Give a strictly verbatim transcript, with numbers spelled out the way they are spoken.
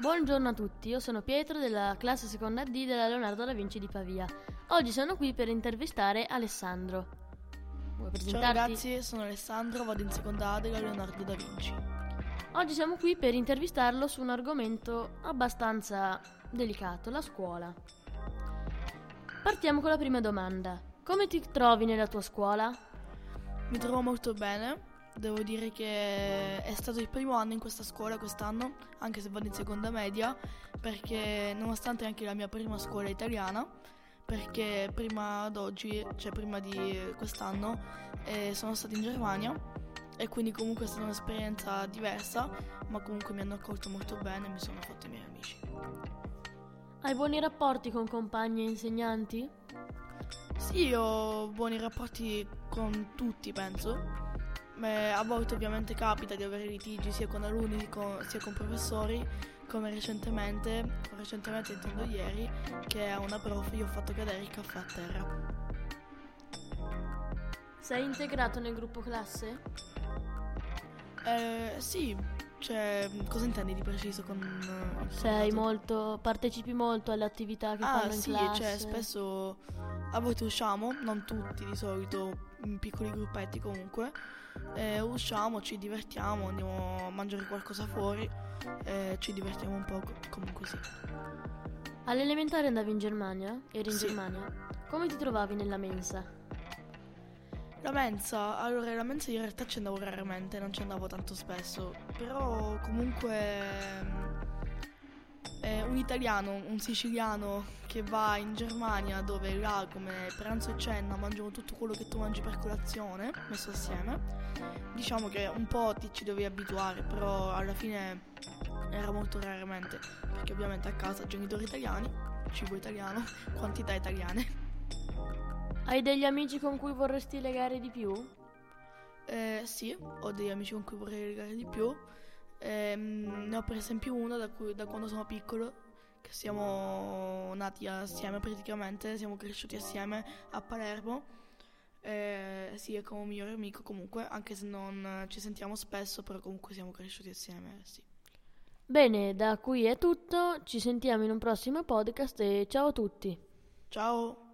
Buongiorno a tutti, io sono Pietro della classe seconda D della Leonardo da Vinci di Pavia. Oggi sono qui per intervistare Alessandro. Vuoi presentarti? Ciao ragazzi, sono Alessandro, vado in seconda A della Leonardo da Vinci. Oggi siamo qui per intervistarlo su un argomento abbastanza delicato, la scuola. Partiamo con la prima domanda. Come ti trovi nella tua scuola? Mi trovo molto bene. Devo dire che è stato il primo anno in questa scuola quest'anno, anche se vado in seconda media, perché nonostante anche la mia prima scuola italiana, perché prima ad oggi, cioè prima di quest'anno, eh, sono stata in Germania e quindi comunque è stata un'esperienza diversa, ma comunque mi hanno accolto molto bene e mi sono fatto i miei amici. Hai buoni rapporti con compagni e insegnanti? Sì, ho buoni rapporti con tutti, penso. A volte ovviamente capita di avere litigi sia con alunni sia con professori, come recentemente, recentemente intendo ieri, che a una prof io ho fatto cadere il caffè a terra. Sei integrato nel gruppo classe? Eh, sì, cioè cosa intendi di preciso con... Eh, Sei molto, partecipi molto alle attività che ah, fanno in sì, classe? Ah sì, cioè spesso a volte usciamo, non tutti di solito, in piccoli gruppetti comunque, eh, usciamo, ci divertiamo, andiamo a mangiare qualcosa fuori, eh, ci divertiamo un po' comunque sì. All'elementare andavi in Germania? Eri in sì. Germania? Come ti trovavi nella mensa? La mensa? Allora la mensa in realtà ci andavo raramente, non ci andavo tanto spesso, però comunque... Eh, un italiano, un siciliano che va in Germania, dove là come pranzo e cena mangiano tutto quello che tu mangi per colazione messo assieme, diciamo che un po' ti ci dovevi abituare, però alla fine era molto raramente, perché ovviamente a casa genitori italiani, cibo italiano, quantità italiane. Hai degli amici con cui vorresti legare di più? Eh, sì, ho degli amici con cui vorrei legare di più. Eh, ne ho per esempio uno da, cui, da quando sono piccolo, che siamo nati assieme praticamente, siamo cresciuti assieme a Palermo, eh, sì, è come un migliore amico comunque, anche se non ci sentiamo spesso, però comunque siamo cresciuti assieme, sì. Bene, da qui è tutto, ci sentiamo in un prossimo podcast e ciao a tutti. Ciao.